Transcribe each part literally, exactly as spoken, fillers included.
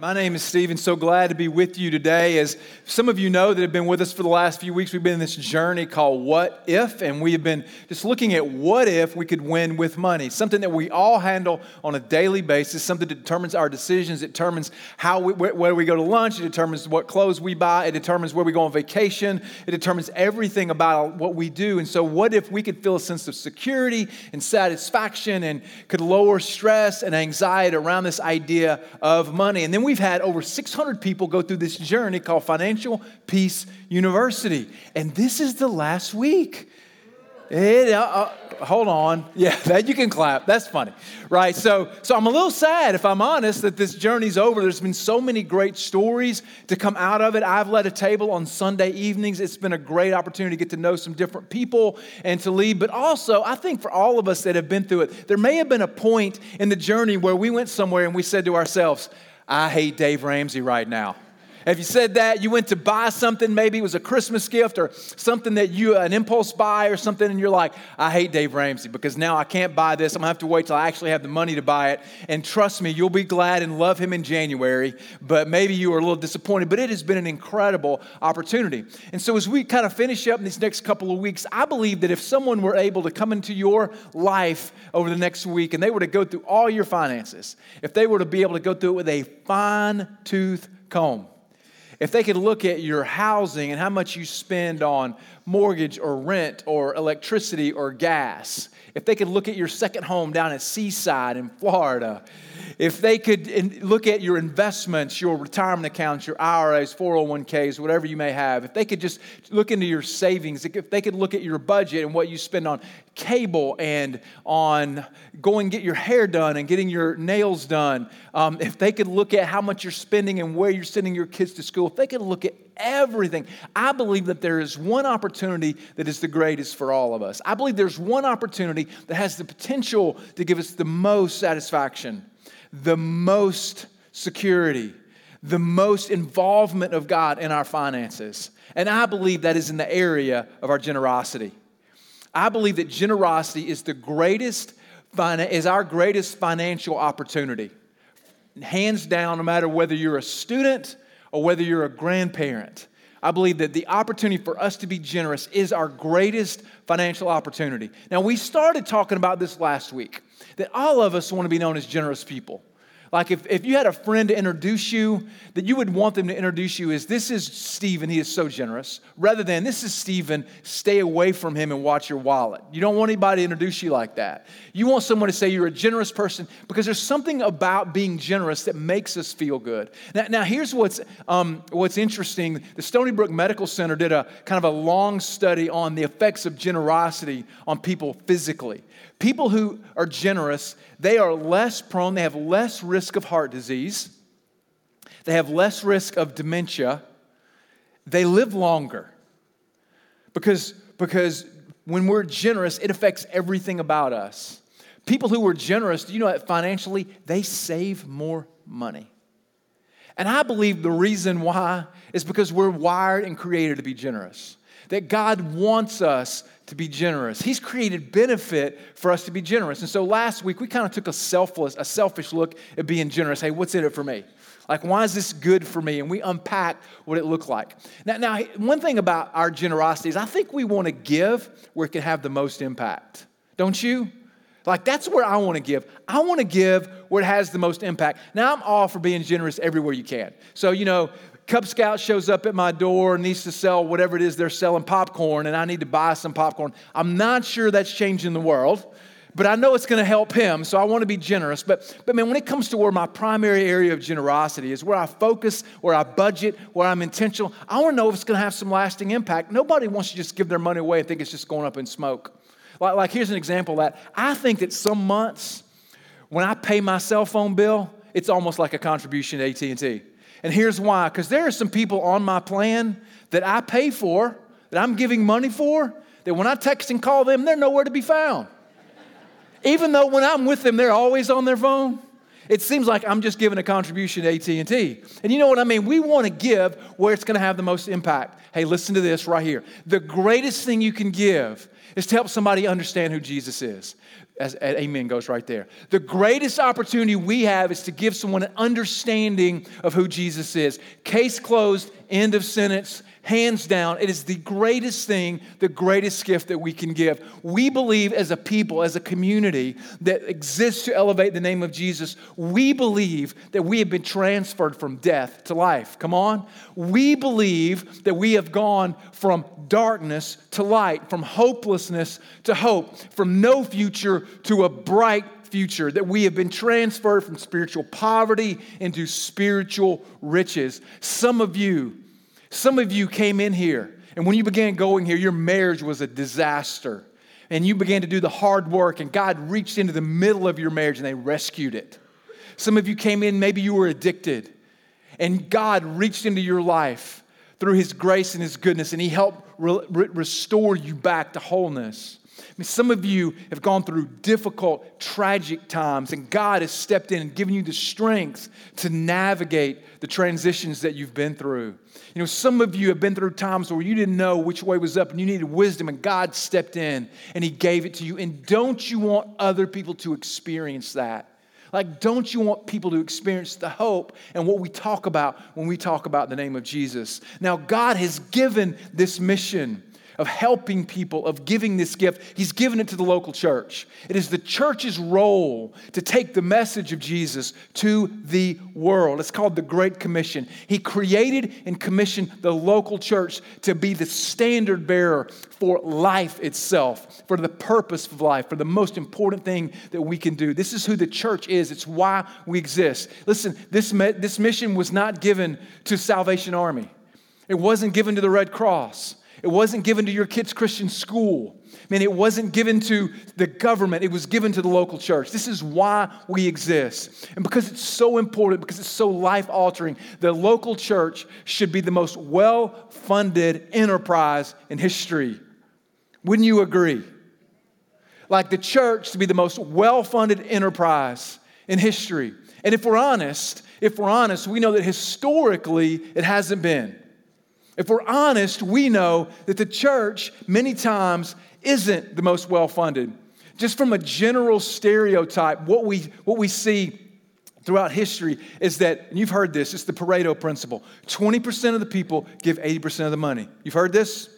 My name is Steven. So glad to be with you today. As some of you know that have been with us for the last few weeks, we've been in this journey called What If, and we have been just looking at what if we could win with money, something that we all handle on a daily basis, something that determines our decisions. It determines how we, where we go to lunch. It determines what clothes we buy. It determines where we go on vacation. It determines everything about what we do. And so what if we could feel a sense of security and satisfaction and could lower stress and anxiety around this idea of money? And then we We've had over six hundred people go through this journey called Financial Peace University. And this is the last week. It, uh, uh, hold on. Yeah, that you can clap. That's funny, right? So so I'm a little sad, if I'm honest, that this journey's over. There's been so many great stories to come out of it. I've led a table on Sunday evenings. It's been a great opportunity to get to know some different people and to lead. But also, I think for all of us that have been through it, there may have been a point in the journey where we went somewhere and we said to ourselves, I hate Dave Ramsey right now. Have you said that? You went to buy something, maybe it was a Christmas gift or something that you, an impulse buy or something, and you're like, I hate Dave Ramsey because now I can't buy this. I'm going to have to wait till I actually have the money to buy it. And trust me, you'll be glad and love him in January, but maybe you were a little disappointed. But it has been an incredible opportunity. And so as we kind of finish up in these next couple of weeks, I believe that if someone were able to come into your life over the next week and they were to go through all your finances, if they were to be able to go through it with a fine-tooth comb, if they could look at your housing and how much you spend on mortgage or rent or electricity or gas, if they could look at your second home down at Seaside in Florida, if they could look at your investments, your retirement accounts, your I R As, four oh one k's, whatever you may have, if they could just look into your savings, if they could look at your budget and what you spend on cable and on going and get your hair done and getting your nails done, um, if they could look at how much you're spending and where you're sending your kids to school, if they could look at everything. I believe that there is one opportunity that is the greatest for all of us. I believe there's one opportunity that has the potential to give us the most satisfaction, the most security, the most involvement of God in our finances. And I believe that is in the area of our generosity. I believe that generosity is the greatest, is our greatest financial opportunity. Hands down, no matter whether you're a student or whether you're a grandparent, I believe that the opportunity for us to be generous is our greatest financial opportunity. Now, we started talking about this last week, that all of us want to be known as generous people. Like if, if you had a friend to introduce you, that you would want them to introduce you as, this is Steven, he is so generous, rather than this is Steven, stay away from him and watch your wallet. You don't want anybody to introduce you like that. You want someone to say you're a generous person because there's something about being generous that makes us feel good. Now, now here's what's um, what's interesting. The Stony Brook Medical Center did a kind of a long study on the effects of generosity on people physically. People who are generous, they are less prone, they have less risk of heart disease, they have less risk of dementia, they live longer. Because, because when we're generous, it affects everything about us. People who are generous, you know that financially, they save more money. And I believe the reason why is because we're wired and created to be generous. That God wants us to be generous. He's created benefit for us to be generous. And so last week, we kind of took a selfless, a selfish look at being generous. Hey, what's in it for me? Like, why is this good for me? And we unpack what it looked like. Now, now one thing about our generosity is I think we want to give where it can have the most impact. Don't you? Like, that's where I want to give. I want to give where it has the most impact. Now, I'm all for being generous everywhere you can. So, you know, Cub Scout shows up at my door and needs to sell whatever it is they're selling, popcorn, and I need to buy some popcorn. I'm not sure that's changing the world, but I know it's going to help him, so I want to be generous. But, but man, when it comes to where my primary area of generosity is, where I focus, where I budget, where I'm intentional, I want to know if it's going to have some lasting impact. Nobody wants to just give their money away and think it's just going up in smoke. Like, like here's an example of that. I think that some months when I pay my cell phone bill, it's almost like a contribution to A T and T. And here's why, because there are some people on my plan that I pay for, that I'm giving money for, that when I text and call them, they're nowhere to be found. Even though when I'm with them, they're always on their phone. It seems like I'm just giving a contribution to A T and T. And you know what I mean? We want to give where it's going to have the most impact. Hey, listen to this right here. The greatest thing you can give is to help somebody understand who Jesus is. As, as amen goes right there. The greatest opportunity we have is to give someone an understanding of who Jesus is. Case closed, end of sentence, hands down. It is the greatest thing, the greatest gift that we can give. We believe as a people, as a community that exists to elevate the name of Jesus, we believe that we have been transferred from death to life. Come on. We believe that we have gone from darkness to light, from hopelessness to hope, from no future to a bright future, that we have been transferred from spiritual poverty into spiritual riches. Some of you, some of you came in here, and when you began going here, your marriage was a disaster, and you began to do the hard work, and God reached into the middle of your marriage, and they rescued it. Some of you came in, maybe you were addicted, and God reached into your life through His grace and His goodness, and He helped re- restore you back to wholeness. I mean, some of you have gone through difficult, tragic times, and God has stepped in and given you the strength to navigate the transitions that you've been through. You know, some of you have been through times where you didn't know which way was up and you needed wisdom, and God stepped in and He gave it to you. And don't you want other people to experience that? Like, don't you want people to experience the hope and what we talk about when we talk about the name of Jesus? Now, God has given this mission of helping people, of giving this gift. He's given it to the local church. It is the church's role to take the message of Jesus to the world. It's called the Great Commission. He created and commissioned the local church to be the standard bearer for life itself, for the purpose of life, for the most important thing that we can do. This is who the church is. It's why we exist. Listen, this, this mission was not given to Salvation Army. It wasn't given to the Red Cross. It wasn't given to your kids' Christian school. I mean, it wasn't given to the government. It was given to the local church. This is why we exist. And because it's so important, because it's so life-altering, the local church should be the most well-funded enterprise in history. Wouldn't you agree? Like, the church to be the most well-funded enterprise in history. And if we're honest, if we're honest, we know that historically it hasn't been. If we're honest, we know that the church many times isn't the most well-funded. Just from a general stereotype, what we what we see throughout history is that, and you've heard this, it's the Pareto principle. twenty percent of the people give eighty percent of the money. You've heard this?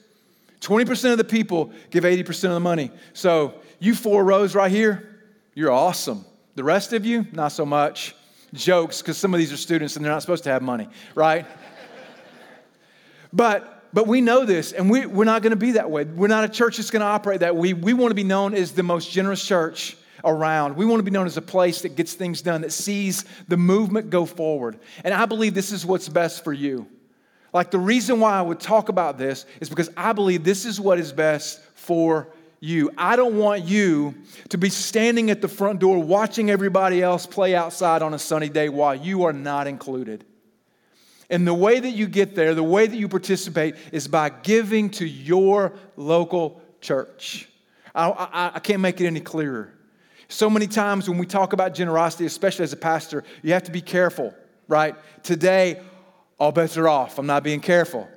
twenty percent of the people give eighty percent of the money. So you four rows right here, you're awesome. The rest of you, not so much. Jokes, because some of these are students and they're not supposed to have money, right? But but we know this, and we, we're not going to be that way. We're not a church that's going to operate that way. We, we want to be known as the most generous church around. We want to be known as a place that gets things done, that sees the movement go forward. And I believe this is what's best for you. Like, the reason why I would talk about this is because I believe this is what is best for you. I don't want you to be standing at the front door watching everybody else play outside on a sunny day while you are not included. And the way that you get there, the way that you participate is by giving to your local church. I, I, I can't make it any clearer. So many times when we talk about generosity, especially as a pastor, you have to be careful, right? Today, all bets are off. I'm not being careful.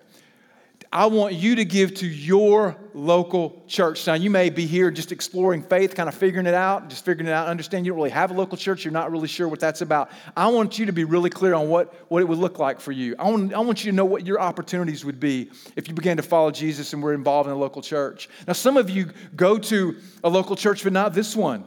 I want you to give to your local church. Now, you may be here just exploring faith, kind of figuring it out, just figuring it out, understand you don't really have a local church. You're not really sure what that's about. I want you to be really clear on what, what it would look like for you. I want, I want you to know what your opportunities would be if you began to follow Jesus and were involved in a local church. Now, some of you go to a local church, but not this one,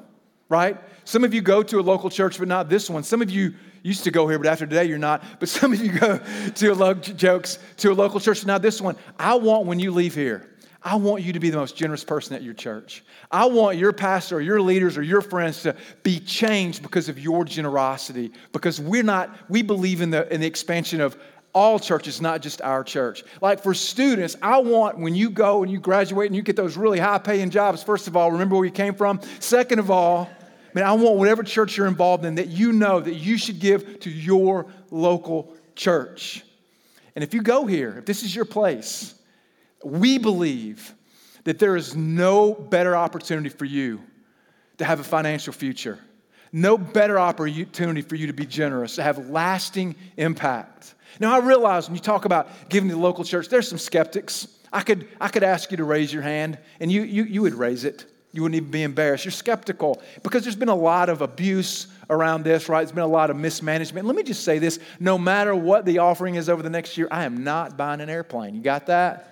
right? Some of you go to a local church, but not this one. Some of you used to go here, but after today you're not. But some of you go to a lo- jokes to a local church. Now this one, I want when you leave here, I want you to be the most generous person at your church. I want your pastor or your leaders or your friends to be changed because of your generosity. Because we're not, we believe in the in the expansion of all churches, not just our church. Like, for students, I want when you go and you graduate and you get those really high-paying jobs, first of all, remember where you came from. Second of all, man, I want whatever church you're involved in that you know that you should give to your local church. And if you go here, if this is your place, we believe that there is no better opportunity for you to have a financial future, no better opportunity for you to be generous, to have lasting impact. Now, I realize when you talk about giving to the local church, there's some skeptics. I could I could ask you to raise your hand, and you you, you would raise it. You wouldn't even be embarrassed. You're skeptical because there's been a lot of abuse around this, right? There's been a lot of mismanagement. Let me just say this. No matter what the offering is over the next year, I am not buying an airplane. You got that?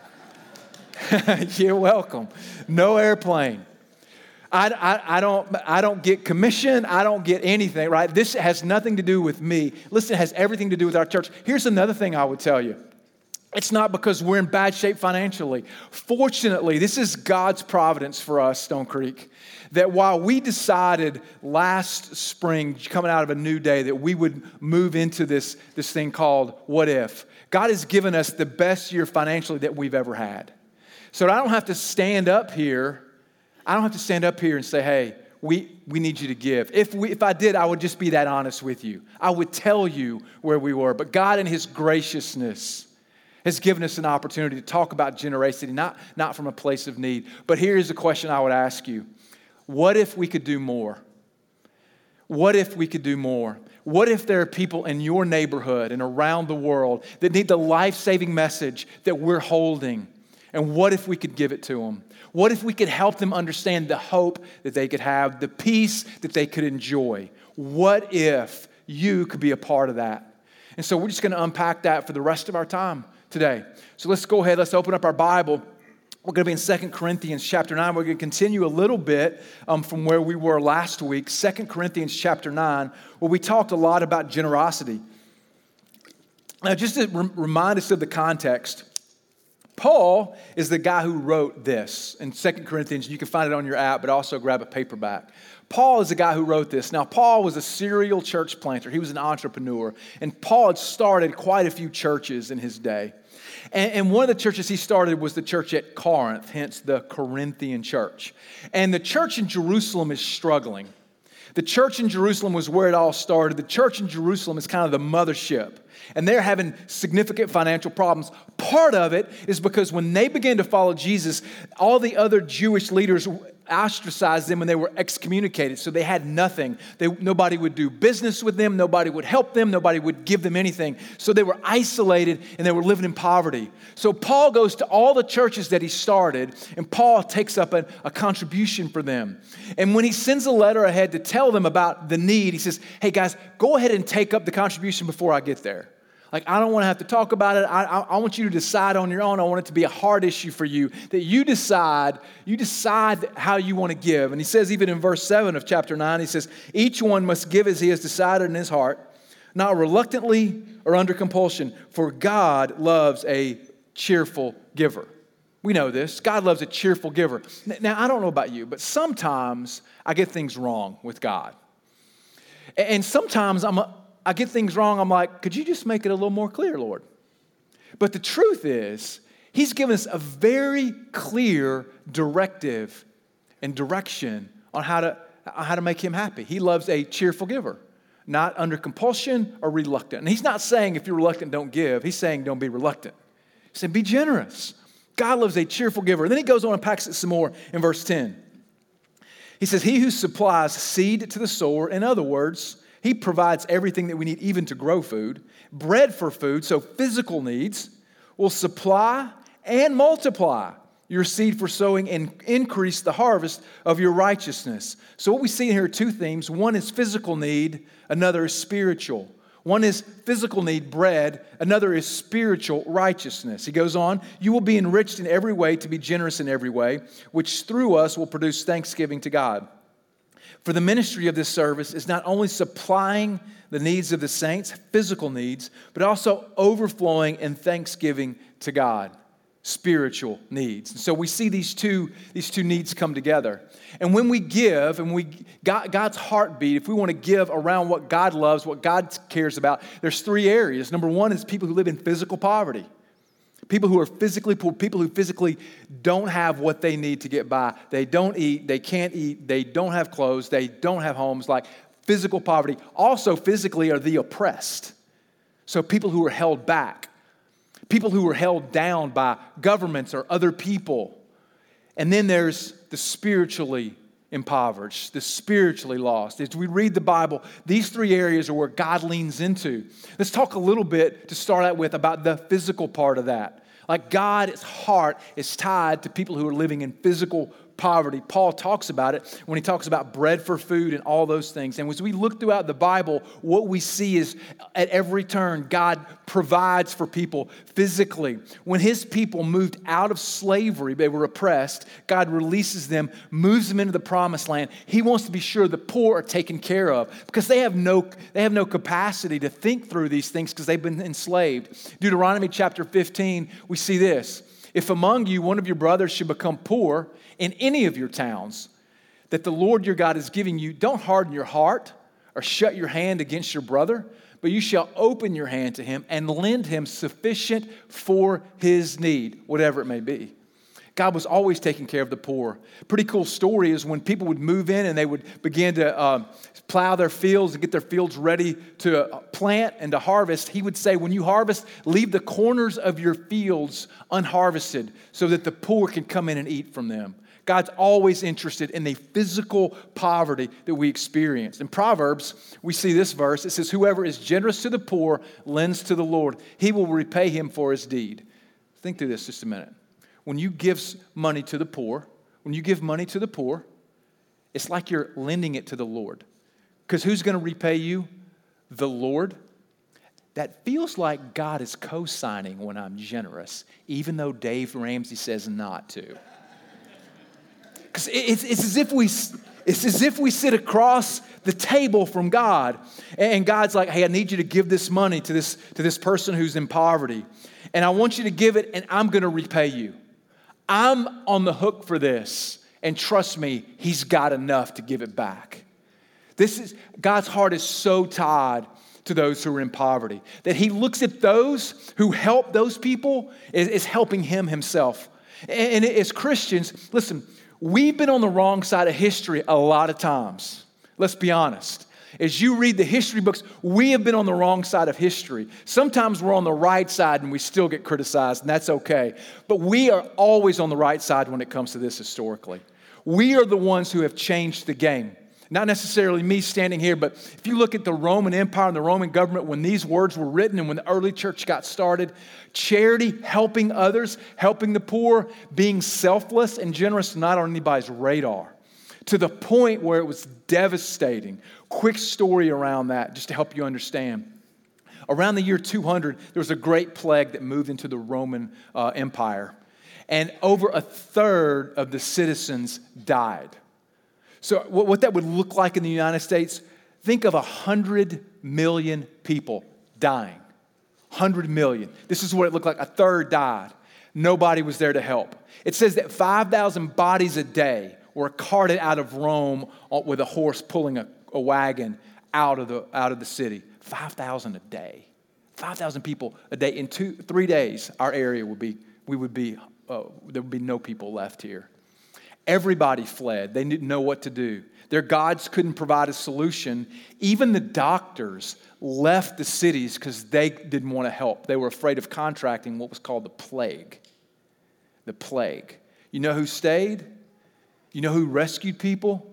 You're welcome. No airplane. I, I, I, don't, I don't get commission. I don't get anything, right? This has nothing to do with me. Listen, it has everything to do with our church. Here's another thing I would tell you. It's not because we're in bad shape financially. Fortunately, this is God's providence for us, Stone Creek, that while we decided last spring, coming out of a new day, that we would move into this, this thing called What If, God has given us the best year financially that we've ever had. So I don't have to stand up here. I don't have to stand up here and say, hey, we, we need you to give. If we, if I did, I would just be that honest with you. I would tell you where we were. But God in His graciousness has given us an opportunity to talk about generosity, not, not from a place of need. But here is a question I would ask you. What if we could do more? What if we could do more? What if there are people in your neighborhood and around the world that need the life-saving message that we're holding? And what if we could give it to them? What if we could help them understand the hope that they could have, the peace that they could enjoy? What if you could be a part of that? And so we're just going to unpack that for the rest of our time today. So let's go ahead. Let's open up our Bible. We're going to be in Second Corinthians chapter nine. We're going to continue a little bit um, from where we were last week. Second Corinthians chapter nine, where we talked a lot about generosity. Now, just to re- remind us of the context, Paul is the guy who wrote this in Second Corinthians. You can find it on your app, but also grab a paperback. Paul is the guy who wrote this. Now, Paul was a serial church planter. He was an entrepreneur. And Paul had started quite a few churches in his day. And, and one of the churches he started was the church at Corinth, hence the Corinthian church. And the church in Jerusalem is struggling. The church in Jerusalem was where it all started. The church in Jerusalem is kind of the mothership. And they're having significant financial problems. Part of it is because when they began to follow Jesus, all the other Jewish leaders ostracized them when they were excommunicated. So they had nothing. They, nobody would do business with them. Nobody would help them. Nobody would give them anything. So they were isolated and they were living in poverty. So Paul goes to all the churches that he started and Paul takes up a, a contribution for them. And when he sends a letter ahead to tell them about the need, he says, hey guys, go ahead and take up the contribution before I get there. Like, I don't want to have to talk about it. I, I, I want you to decide on your own. I want it to be a hard issue for you, that you decide, you decide how you want to give. And he says, even in verse seven of chapter nine, he says, each one must give as he has decided in his heart, not reluctantly or under compulsion, for God loves a cheerful giver. We know this. God loves a cheerful giver. Now, I don't know about you, but sometimes I get things wrong with God. And sometimes I'm a, I get things wrong. I'm like, could you just make it a little more clear, Lord? But the truth is, He's given us a very clear directive and direction on how to, how to make Him happy. He loves a cheerful giver, not under compulsion or reluctant. And He's not saying if you're reluctant, don't give. He's saying don't be reluctant. He's saying be generous. God loves a cheerful giver. And then He goes on and packs it some more in verse ten. He says, He who supplies seed to the sower, in other words, He provides everything that we need, even to grow food, bread for food, so physical needs, will supply and multiply your seed for sowing and increase the harvest of your righteousness. So what we see here are two themes. One is physical need, another is spiritual. One is physical need, bread, another is spiritual righteousness. He goes on, you will be enriched in every way to be generous in every way, which through us will produce thanksgiving to God. For the ministry of this service is not only supplying the needs of the saints, physical needs, but also overflowing in thanksgiving to God, spiritual needs. And so we see these two, these two needs come together. And when we give, and we God, God's heartbeat, if we want to give around what God loves, what God cares about, there's three areas. Number one is people who live in physical poverty. People who are physically poor, people who physically don't have what they need to get by. They don't eat, they can't eat, they don't have clothes, they don't have homes, like physical poverty. Also physically are the oppressed. So people who are held back, people who are held down by governments or other people. And then there's the spiritually impoverished, the spiritually lost. As we read the Bible, these three areas are where God leans into. Let's talk a little bit to start out with about the physical part of that. Like God's heart is tied to people who are living in physical poverty. Paul talks about it when he talks about bread for food and all those things. And as we look throughout the Bible, what we see is at every turn, God provides for people physically. When his people moved out of slavery, they were oppressed, God releases them, moves them into the promised land. He wants to be sure the poor are taken care of because they have no, they have no capacity to think through these things because they've been enslaved. Deuteronomy chapter fifteen, we see this. If among you one of your brothers should become poor in any of your towns that the Lord your God is giving you, don't harden your heart or shut your hand against your brother, but you shall open your hand to him and lend him sufficient for his need, whatever it may be. God was always taking care of the poor. Pretty cool story is when people would move in and they would begin to uh, plow their fields and get their fields ready to plant and to harvest. He would say, when you harvest, leave the corners of your fields unharvested so that the poor can come in and eat from them. God's always interested in the physical poverty that we experience. In Proverbs, we see this verse. It says, whoever is generous to the poor lends to the Lord. He will repay him for his deed. Think through this just a minute. When you give money to the poor, when you give money to the poor, it's like you're lending it to the Lord. Because who's going to repay you? The Lord. That feels like God is co-signing when I'm generous, even though Dave Ramsey says not to. Because it's, it's as if we... It's as if we sit across the table from God, and God's like, hey, I need you to give this money to this, to this person who's in poverty, and I want you to give it, and I'm going to repay you. I'm on the hook for this, and trust me, he's got enough to give it back. This is God's heart is so tied to those who are in poverty that he looks at those who help those people as helping him himself. And as Christians, listen, we've been on the wrong side of history a lot of times. Let's be honest. As you read the history books, we have been on the wrong side of history. Sometimes we're on the right side and we still get criticized, and that's okay. But we are always on the right side when it comes to this historically. We are the ones who have changed the game. Not necessarily me standing here, but if you look at the Roman Empire and the Roman government, when these words were written and when the early church got started, charity, helping others, helping the poor, being selfless and generous, not on anybody's radar, to the point where it was devastating. Quick story around that, just to help you understand. Around the year two hundred, there was a great plague that moved into the Roman uh, Empire, and over a third of the citizens died. So what that would look like in the United States, think of one hundred million people dying. one hundred million. This is what it looked like. A third died. Nobody was there to help. It says that five thousand bodies a day were carted out of Rome with a horse pulling a, a wagon out of the, out of the city. five thousand a day. five thousand people a day. In two, three days, our area would be, we would be, uh, there would be no people left here. Everybody fled. They didn't know what to do. Their gods couldn't provide a solution. Even the doctors left the cities because they didn't want to help. They were afraid of contracting what was called the plague. The plague. You know who stayed? You know who rescued people?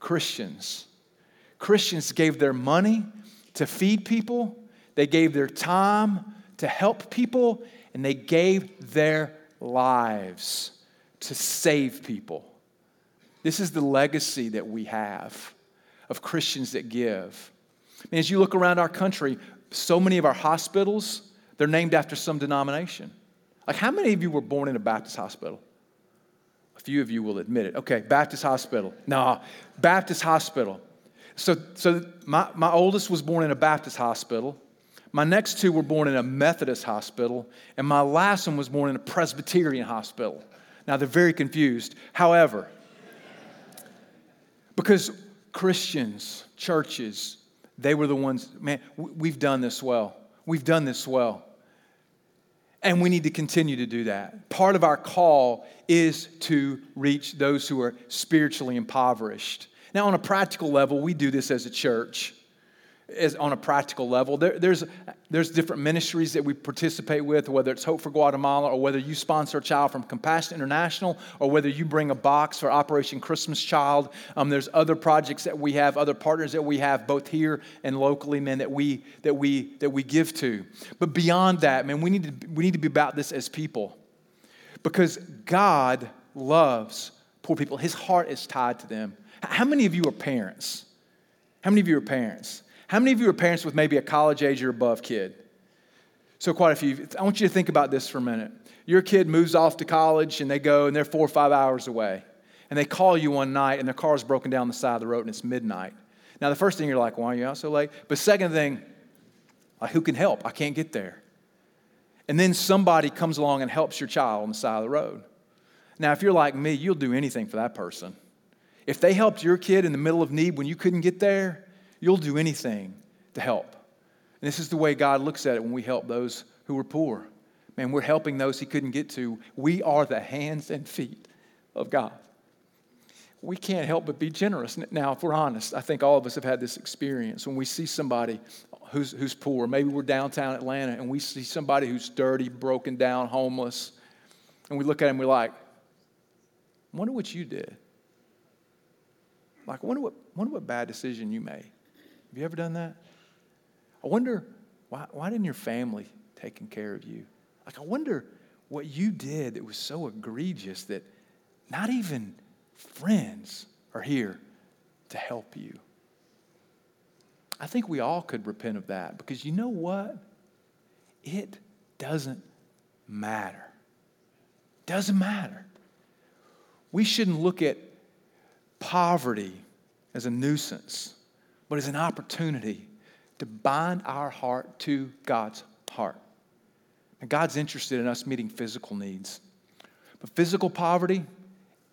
Christians. Christians gave their money to feed people. They gave their time to help people. And they gave their lives to save people. This is the legacy that we have of Christians that give. And as you look around our country, so many of our hospitals, they're named after some denomination. Like, how many of you were born in a Baptist hospital? A few of you will admit it. Okay, Baptist hospital. No, Baptist hospital. So, so my, my oldest was born in a Baptist hospital. My next two were born in a Methodist hospital. And my last one was born in a Presbyterian hospital. Now, they're very confused. However, because Christians, churches, they were the ones, man, we've done this well. We've done this well. And we need to continue to do that. Part of our call is to reach those who are spiritually impoverished. Now, on a practical level, we do this as a church. As on a practical level, there, there's there's different ministries that we participate with, whether it's Hope for Guatemala or whether you sponsor a child from Compassion International or whether you bring a box for Operation Christmas Child. Um, there's other projects that we have, other partners that we have, both here and locally, man, that we that we that we give to. But beyond that, man, we need to we need to be about this as people, because God loves poor people. His heart is tied to them. How many of you are parents? How many of you are parents? How many of you are parents with maybe a college age or above kid? So quite a few. I want you to think about this for a minute. Your kid moves off to college and they go and they're four or five hours away. And they call you one night and their car's broken down the side of the road and it's midnight. Now, the first thing you're like, why are you out so late? But second thing, like, who can help? I can't get there. And then somebody comes along and helps your child on the side of the road. Now, if you're like me, you'll do anything for that person. If they helped your kid in the middle of need when you couldn't get there, you'll do anything to help. And this is the way God looks at it when we help those who are poor. Man, we're helping those he couldn't get to. We are the hands and feet of God. We can't help but be generous. Now, if we're honest, I think all of us have had this experience when we see somebody who's who's poor. Maybe we're downtown Atlanta and we see somebody who's dirty, broken down, homeless, and we look at him and we're like, I wonder what you did. Like, I wonder what, wonder what bad decision you made. Have you ever done that? I wonder, why, why didn't your family take care of you? Like, I wonder what you did that was so egregious that not even friends are here to help you. I think we all could repent of that, because you know what? It doesn't matter. Doesn't matter. We shouldn't look at poverty as a nuisance, but as an opportunity to bind our heart to God's heart. And God's interested in us meeting physical needs. But physical poverty,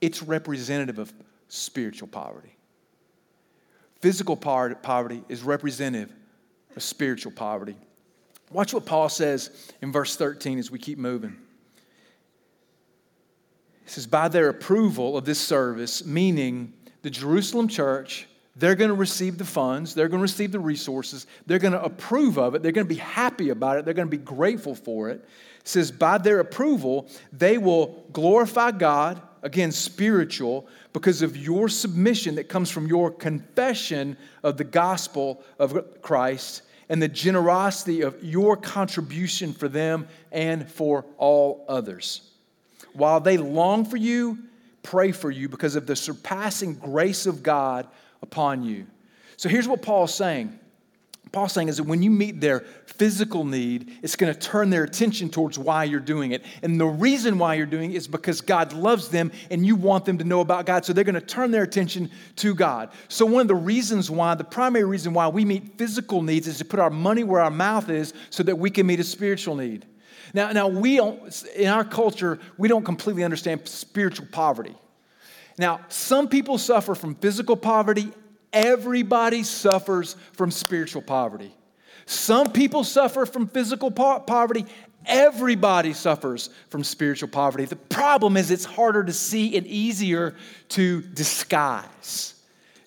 it's representative of spiritual poverty. Physical poverty is representative of spiritual poverty. Watch what Paul says in verse thirteen as we keep moving. He says, by their approval of this service, meaning the Jerusalem church, they're going to receive the funds. They're going to receive the resources. They're going to approve of it. They're going to be happy about it. They're going to be grateful for it. It says, by their approval, they will glorify God, again, spiritual, because of your submission that comes from your confession of the gospel of Christ and the generosity of your contribution for them and for all others. While they long for you, pray for you because of the surpassing grace of God upon you. So here's what Paul's saying. Paul's saying is that when you meet their physical need, it's going to turn their attention towards why you're doing it. And the reason why you're doing it is because God loves them and you want them to know about God. So they're going to turn their attention to God. So one of the reasons why, the primary reason why we meet physical needs is to put our money where our mouth is so that we can meet a spiritual need. Now, now we don't, in our culture, we don't completely understand spiritual poverty. Now, some people suffer from physical poverty. Everybody suffers from spiritual poverty. Some people suffer from physical po- poverty. Everybody suffers from spiritual poverty. The problem is it's harder to see and easier to disguise.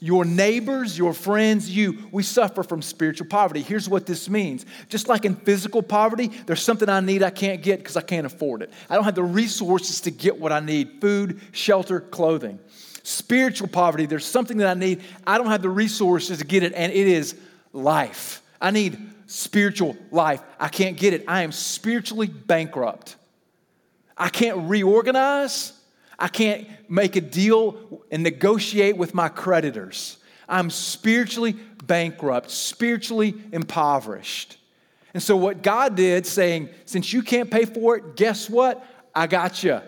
Your neighbors, your friends, you, we suffer from spiritual poverty. Here's what this means. Just like in physical poverty, there's something I need I can't get because I can't afford it. I don't have the resources to get what I need: food, shelter, clothing. Spiritual poverty, there's something that I need. I don't have the resources to get it, and it is life. I need spiritual life. I can't get it. I am spiritually bankrupt. I can't reorganize. I can't make a deal and negotiate with my creditors. I'm spiritually bankrupt, spiritually impoverished. And so what God did, saying, since you can't pay for it, guess what? I got you.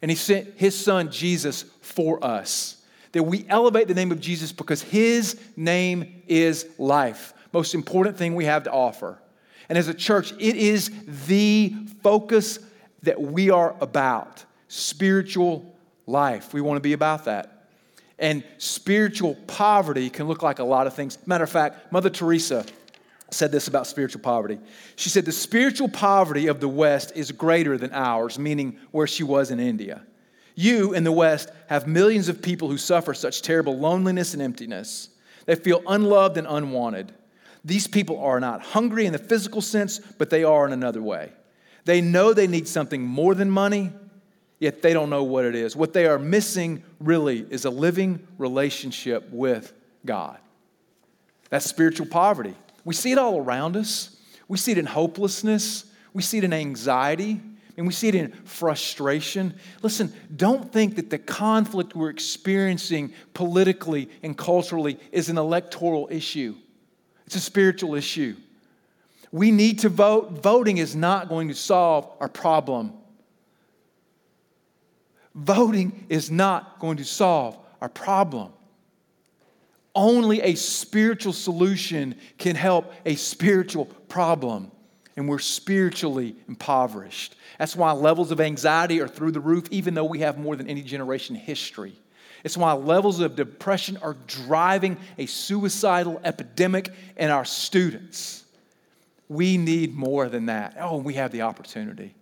And he sent his son Jesus for us, that we elevate the name of Jesus because his name is life. Most important thing we have to offer. And as a church, it is the focus that we are about. Spiritual life. We want to be about that. And spiritual poverty can look like a lot of things. Matter of fact, Mother Teresa said this about spiritual poverty. She said, the spiritual poverty of the West is greater than ours, meaning where she was in India. You in the West have millions of people who suffer such terrible loneliness and emptiness. They feel unloved and unwanted. These people are not hungry in the physical sense, but they are in another way. They know they need something more than money, yet they don't know what it is. What they are missing really is a living relationship with God. That's spiritual poverty. We see it all around us. We see it in hopelessness. We see it in anxiety. and we see it in frustration. Listen, don't think that the conflict we're experiencing politically and culturally is an electoral issue. It's a spiritual issue. We need to vote. Voting is not going to solve our problem. Voting is not going to solve our problem. Only a spiritual solution can help a spiritual problem, and we're spiritually impoverished. That's why levels of anxiety are through the roof, even though we have more than any generation in history. It's why levels of depression are driving a suicidal epidemic in our students. We need more than that. Oh, we have the opportunity.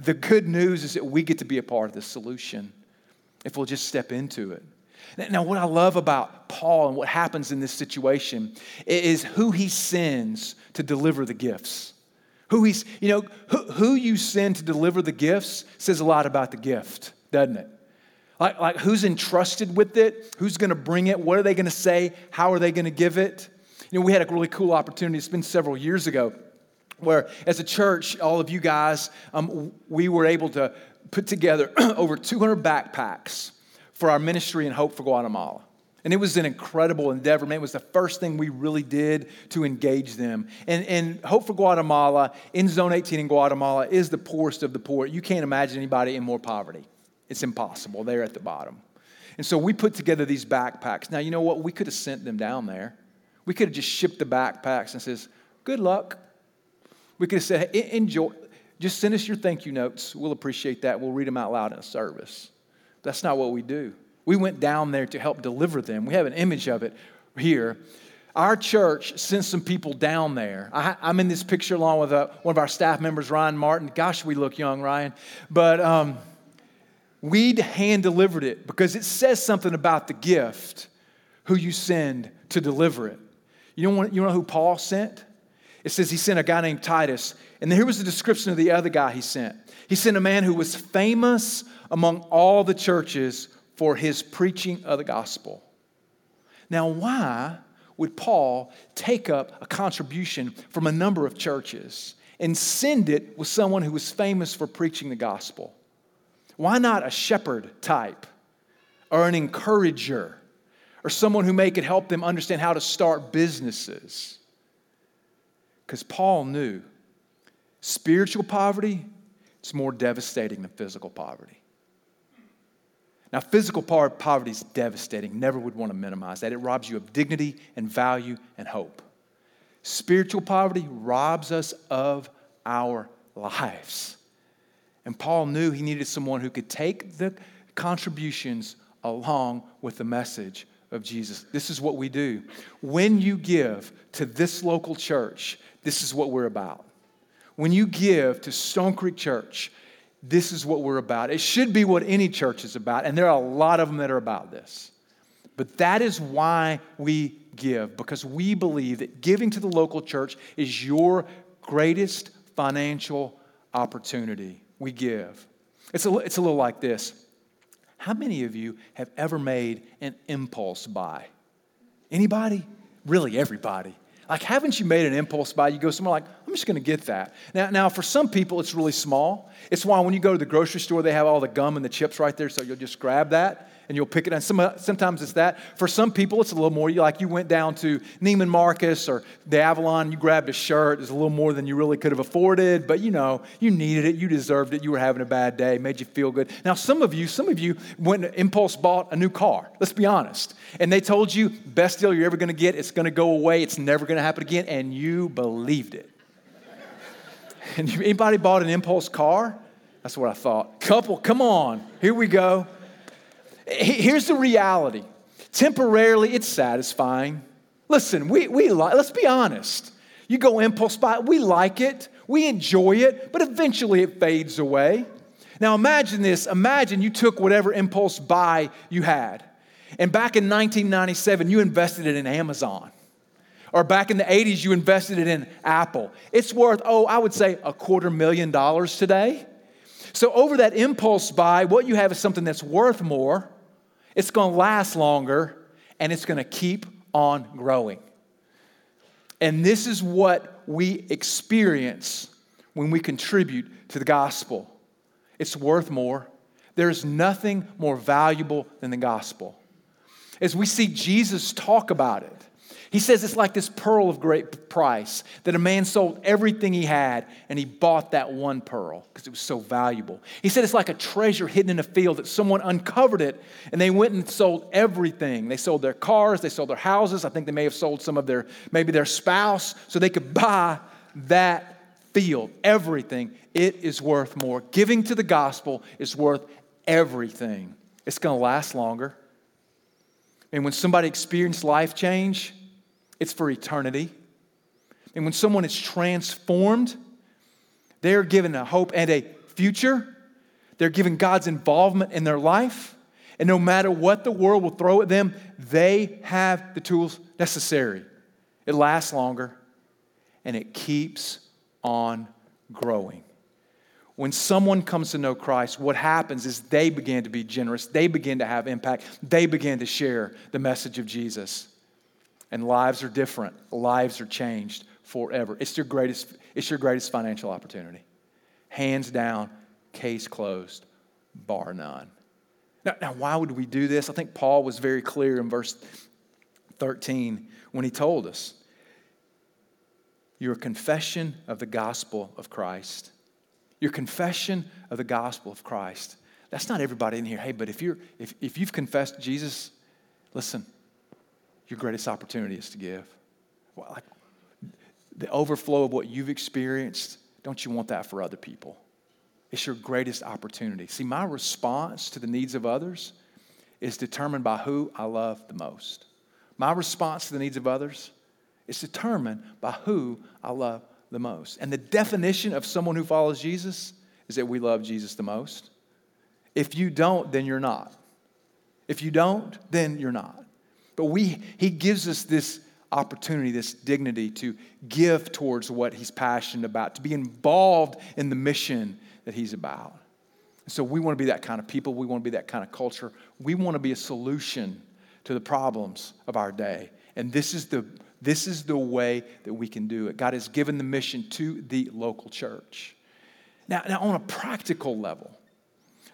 The good news is that we get to be a part of the solution if we'll just step into it. Now, what I love about Paul and what happens in this situation is who he sends to deliver the gifts. Who he's, you know, who, who you send to deliver the gifts says a lot about the gift, doesn't it? Like, like who's entrusted with it? Who's going to bring it? What are they going to say? How are they going to give it? You know, we had a really cool opportunity. It's been several years ago, where as a church, all of you guys, um, we were able to put together over two hundred backpacks for our ministry and Hope for Guatemala. And it was an incredible endeavor. Man, it was the first thing we really did to engage them. And, and Hope for Guatemala, in Zone eighteen in Guatemala, is the poorest of the poor. You can't imagine anybody in more poverty. It's impossible. They're at the bottom. And so we put together these backpacks. Now, you know what? We could have sent them down there. We could have just shipped the backpacks and says, good luck. We could have said, hey, enjoy. Just send us your thank you notes. We'll appreciate that. We'll read them out loud in a service. That's not what we do. We went down there to help deliver them. We have an image of it here. Our church sent some people down there. I, I'm in this picture along with a, one of our staff members, Ryan Martin. Gosh, we look young, Ryan. But um, we hand delivered it because it says something about the gift, who you send to deliver it. You don't want, you know who Paul sent? It says he sent a guy named Titus. And here was the description of the other guy he sent. He sent a man who was famous among all the churches for his preaching of the gospel. Now, why would Paul take up a contribution from a number of churches and send it with someone who was famous for preaching the gospel? Why not a shepherd type or an encourager or someone who may could help them understand how to start businesses? Because Paul knew spiritual poverty, it's more devastating than physical poverty. Now, physical poverty is devastating. Never would want to minimize that. It robs you of dignity and value and hope. Spiritual poverty robs us of our lives. And Paul knew he needed someone who could take the contributions along with the message of Jesus. This is what we do. When you give to this local church, this is what we're about. When you give to Stone Creek Church, this is what we're about. It should be what any church is about, and there are a lot of them that are about this. But that is why we give, because we believe that giving to the local church is your greatest financial opportunity. We give. It's a, it's a little like this. How many of you have ever made an impulse buy? Anybody? Really, everybody. Like, haven't you made an impulse buy? You go somewhere like, I'm just going to get that. Now, now, for some people, it's really small. It's why when you go to the grocery store, they have all the gum and the chips right there, so you'll just grab that and you'll pick it up. Some, sometimes it's that. For some people, it's a little more. You like you went down to Neiman Marcus or the Avalon, you grabbed a shirt. It's a little more than you really could have afforded, but you know, you needed it. You deserved it. You were having a bad day. Made you feel good. Now, some of you, some of you went and impulse bought a new car. Let's be honest. And they told you, best deal you're ever going to get. It's going to go away. It's never going to happen again. And you believed it. And if anybody bought an impulse car? That's what I thought. Couple, come on. Here we go. Here's the reality. Temporarily, it's satisfying. Listen, we we like, let's be honest. You go impulse buy, we like it, we enjoy it, but eventually it fades away. Now imagine this. Imagine you took whatever impulse buy you had, and back in nineteen ninety-seven, you invested it in Amazon. Or back in the eighties, you invested it in Apple. It's worth, oh, I would say a quarter million dollars today. So over that impulse buy, what you have is something that's worth more, it's going to last longer, and it's going to keep on growing. And this is what we experience when we contribute to the gospel. It's worth more. There's nothing more valuable than the gospel. As we see Jesus talk about it, he says it's like this pearl of great price, that a man sold everything he had and he bought that one pearl because it was so valuable. He said it's like a treasure hidden in a field that someone uncovered it and they went and sold everything. They sold their cars, they sold their houses. I think they may have sold some of their, maybe their spouse, so they could buy that field, everything. It is worth more. Giving to the gospel is worth everything. It's going to last longer. And when somebody experiences life change, it's for eternity. And when someone is transformed, they're given a hope and a future. They're given God's involvement in their life. And no matter what the world will throw at them, they have the tools necessary. It lasts longer, and it keeps on growing. When someone comes to know Christ, what happens is they begin to be generous. They begin to have impact. They begin to share the message of Jesus. And lives are different. Lives are changed forever. It's your greatest, it's your greatest financial opportunity. Hands down, case closed, bar none. Now, now, why would we do this? I think Paul was very clear in verse thirteen when he told us, your confession of the gospel of Christ, your confession of the gospel of Christ. That's not everybody in here. Hey, but if you're if, if you've confessed Jesus, listen, your greatest opportunity is to give. Well, like, the overflow of what you've experienced, don't you want that for other people? It's your greatest opportunity. See, my response to the needs of others is determined by who I love the most. My response to the needs of others is determined by who I love the most. And the definition of someone who follows Jesus is that we love Jesus the most. If you don't, then you're not. If you don't, then you're not. But we, he gives us this opportunity, this dignity to give towards what he's passionate about, to be involved in the mission that he's about. So we want to be that kind of people. We want to be that kind of culture. We want to be a solution to the problems of our day. And this is the, this is the way that we can do it. God has given the mission to the local church. Now, now on a practical level,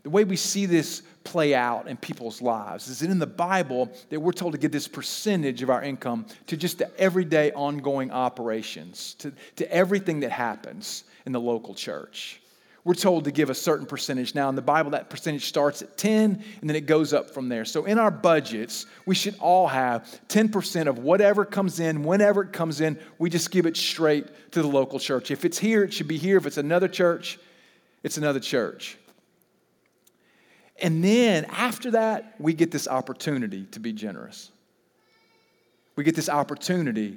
the way we see this play out in people's lives is that in the Bible that we're told to give this percentage of our income to just the everyday ongoing operations, to, to everything that happens in the local church. We're told to give a certain percentage. Now in the Bible, that percentage starts at ten and then it goes up from there. So in our budgets, we should all have ten percent of whatever comes in, whenever it comes in, we just give it straight to the local church. If it's here, it should be here. If it's another church, it's another church. And then after that, we get this opportunity to be generous. We get this opportunity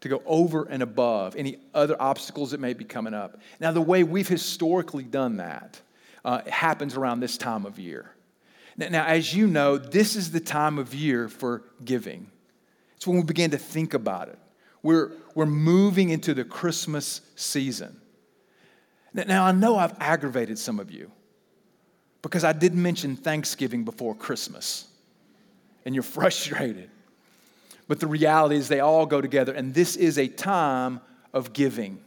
to go over and above any other obstacles that may be coming up. Now, the way we've historically done that uh, happens around this time of year. Now, now, as you know, this is the time of year for giving. It's when we begin to think about it. We're, we're moving into the Christmas season. Now, now, I know I've aggravated some of you, because I did mention Thanksgiving before Christmas, and you're frustrated. But the reality is they all go together, and this is a time of giving.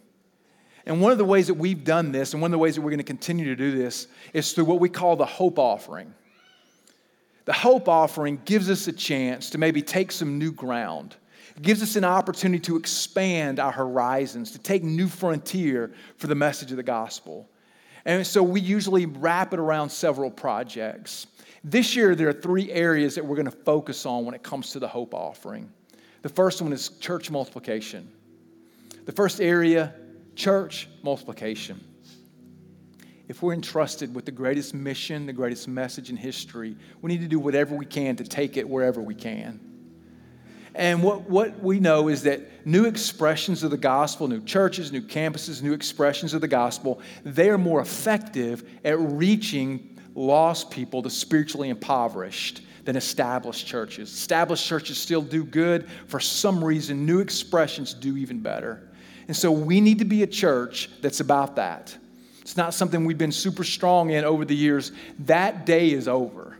And one of the ways that we've done this, and one of the ways that we're going to continue to do this, is through what we call the HOPE offering. The HOPE offering gives us a chance to maybe take some new ground. It gives us an opportunity to expand our horizons, to take new frontier for the message of the gospel. And so we usually wrap it around several projects. This year, there are three areas that we're going to focus on when it comes to the HOPE offering. The first one is church multiplication. The first area, church multiplication. If we're entrusted with the greatest mission, the greatest message in history, we need to do whatever we can to take it wherever we can. And what, what we know is that new expressions of the gospel, new churches, new campuses, new expressions of the gospel, they are more effective at reaching lost people, the spiritually impoverished, than established churches. Established churches still do good. For some reason, new expressions do even better. And so we need to be a church that's about that. It's not something we've been super strong in over the years. That day is over.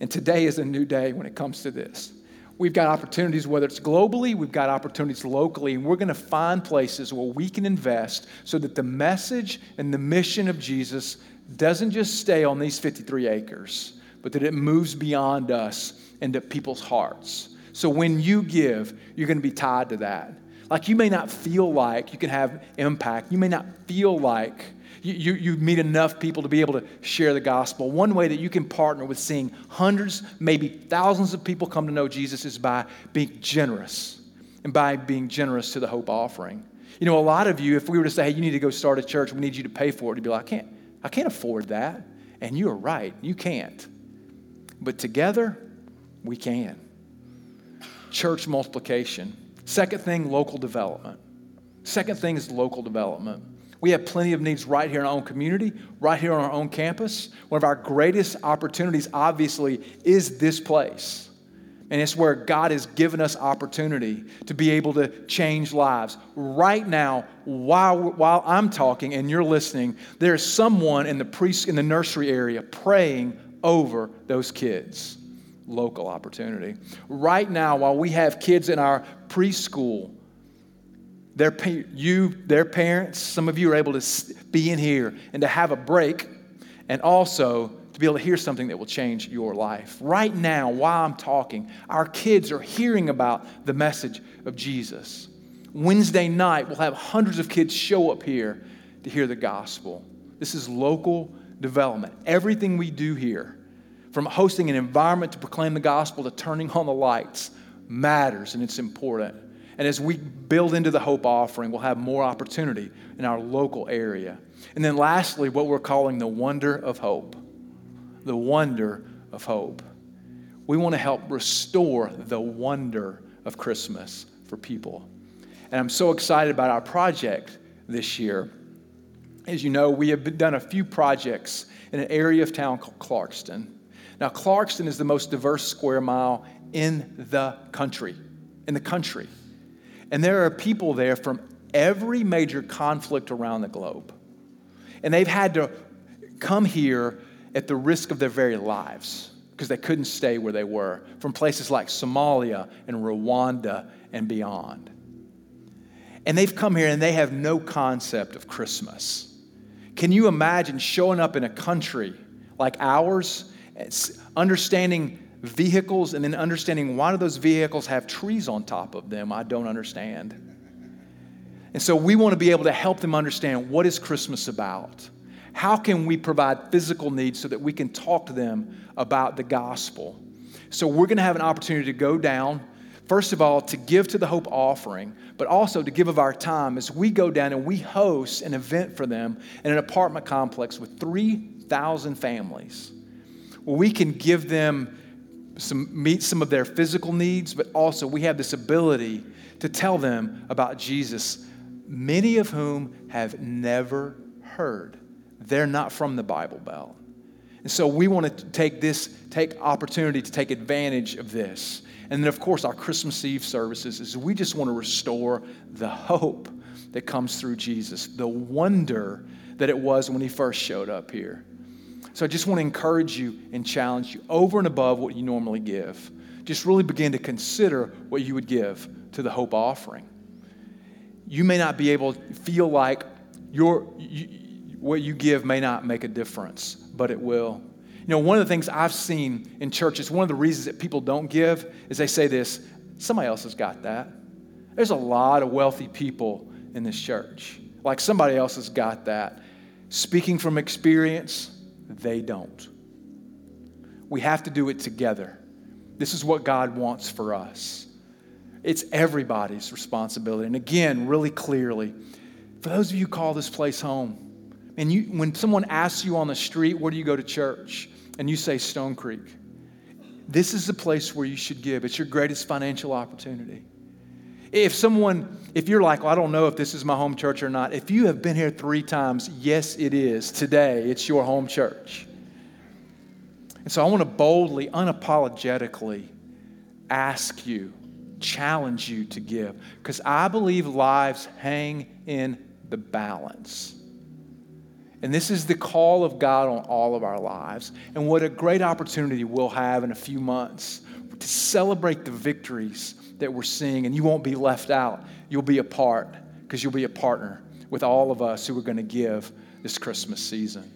And today is a new day when it comes to this. We've got opportunities, whether it's globally, we've got opportunities locally, and we're going to find places where we can invest so that the message and the mission of Jesus doesn't just stay on these fifty-three acres, but that it moves beyond us into people's hearts. So when you give, you're going to be tied to that. Like, you may not feel like you can have impact. You may not feel like you, you, you meet enough people to be able to share the gospel. One way that you can partner with seeing hundreds, maybe thousands of people come to know Jesus is by being generous and by being generous to the Hope offering. You know, a lot of you, if we were to say, hey, you need to go start a church, we need you to pay for it, you'd be like, I can't, I can't afford that. And you're right, you can't. But together, we can. Church multiplication. Second thing, local development. Second thing is local development. We have plenty of needs right here in our own community, right here on our own campus. One of our greatest opportunities, obviously, is this place. And it's where God has given us opportunity to be able to change lives. Right now, while, while I'm talking and you're listening, there's someone in the pre- in the nursery area praying over those kids. Local opportunity. Right now, while we have kids in our preschool, their pa- you, their parents, some of you are able to be in here and to have a break and also to be able to hear something that will change your life. Right now, while I'm talking, our kids are hearing about the message of Jesus. Wednesday night, we'll have hundreds of kids show up here to hear the gospel. This is local development. Everything we do here, from hosting an environment to proclaim the gospel to turning on the lights, matters, and it's important. And as we build into the Hope offering, we'll have more opportunity in our local area. And then lastly, what we're calling the Wonder of Hope. The Wonder of Hope. We want to help restore the wonder of Christmas for people. And I'm so excited about our project this year. As you know, we have done a few projects in an area of town called Clarkston. Now, Clarkston is the most diverse square mile in the country, in the country. And there are people there from every major conflict around the globe. And they've had to come here at the risk of their very lives because they couldn't stay where they were, from places like Somalia and Rwanda and beyond. And they've come here and they have no concept of Christmas. Can you imagine showing up in a country like ours? It's understanding vehicles and then understanding why do those vehicles have trees on top of them? I don't understand. And so we want to be able to help them understand, what is Christmas about? How can we provide physical needs so that we can talk to them about the gospel? So we're going to have an opportunity to go down, first of all, to give to the Hope offering, but also to give of our time as we go down and we host an event for them in an apartment complex with three thousand families. We can give them some, meet some of their physical needs, but also we have this ability to tell them about Jesus, many of whom have never heard. They're not from the Bible Belt. And so we want to take this, take opportunity to take advantage of this. And then, of course, our Christmas Eve services is we just want to restore the hope that comes through Jesus, the wonder that it was when he first showed up here. So I just want to encourage you and challenge you over and above what you normally give. Just really begin to consider what you would give to the Hope offering. You may not be able to feel like your you, what you give may not make a difference, but it will. You know, one of the things I've seen in churches, one of the reasons that people don't give is they say this, somebody else has got that. There's a lot of wealthy people in this church. Like, somebody else has got that. Speaking from experience, they don't. We have to do it together. This is what God wants for us. It's everybody's responsibility. And again, really clearly, for those of you who call this place home, and you, when someone asks you on the street, where do you go to church? And you say Stone Creek. This is the place where you should give. It's your greatest financial opportunity. If someone, if you're like, well, I don't know if this is my home church or not. If you have been here three times, yes, it is. Today, it's your home church. And so I want to boldly, unapologetically ask you, challenge you to give. Because I believe lives hang in the balance. And this is the call of God on all of our lives. And what a great opportunity we'll have in a few months to celebrate the victories that we're seeing, and you won't be left out. You'll be a part, because you'll be a partner with all of us who are going to give this Christmas season.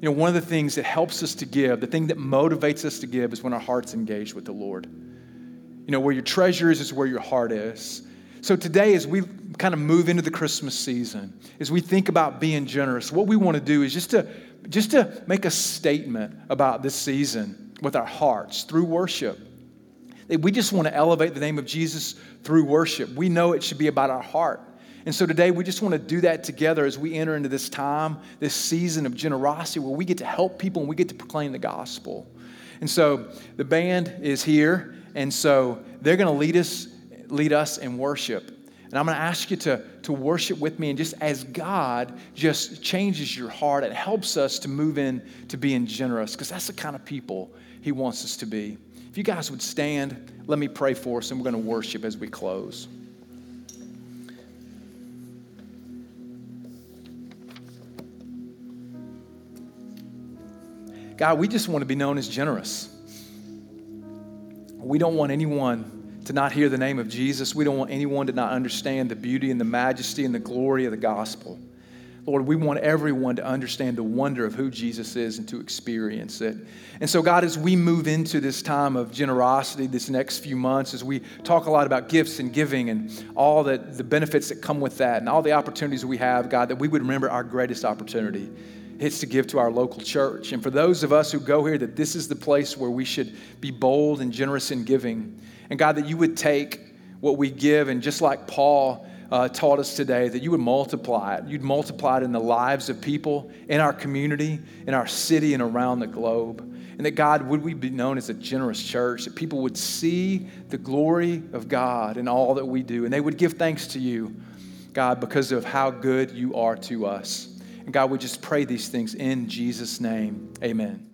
You know, one of the things that helps us to give, the thing that motivates us to give, is when our heart's engaged with the Lord. You know, where your treasure is is where your heart is. So today, as we kind of move into the Christmas season, as we think about being generous, what we want to do is just to just to make a statement about this season with our hearts through worship. We just want to elevate the name of Jesus through worship. We know it should be about our heart. And so today, we just want to do that together as we enter into this time, this season of generosity where we get to help people and we get to proclaim the gospel. And so the band is here, and so they're going to lead us lead us in worship. And I'm going to ask you to, to worship with me, and just as God just changes your heart, it helps us to move in to being generous, because that's the kind of people He wants us to be. If you guys would stand, let me pray for us, and we're going to worship as we close. God, we just want to be known as generous. We don't want anyone to not hear the name of Jesus. We don't want anyone to not understand the beauty and the majesty and the glory of the gospel. Lord, we want everyone to understand the wonder of who Jesus is and to experience it. And so, God, as we move into this time of generosity this next few months, as we talk a lot about gifts and giving and all the, the benefits that come with that and all the opportunities we have, God, that we would remember our greatest opportunity. It's to give to our local church. And for those of us who go here, that this is the place where we should be bold and generous in giving. And God, that you would take what we give, and just like Paul uh, taught us today, that you would multiply it. You'd multiply it in the lives of people, in our community, in our city, and around the globe. And that, God, would we be known as a generous church, that people would see the glory of God in all that we do. And they would give thanks to you, God, because of how good you are to us. And God, we just pray these things in Jesus' name. Amen.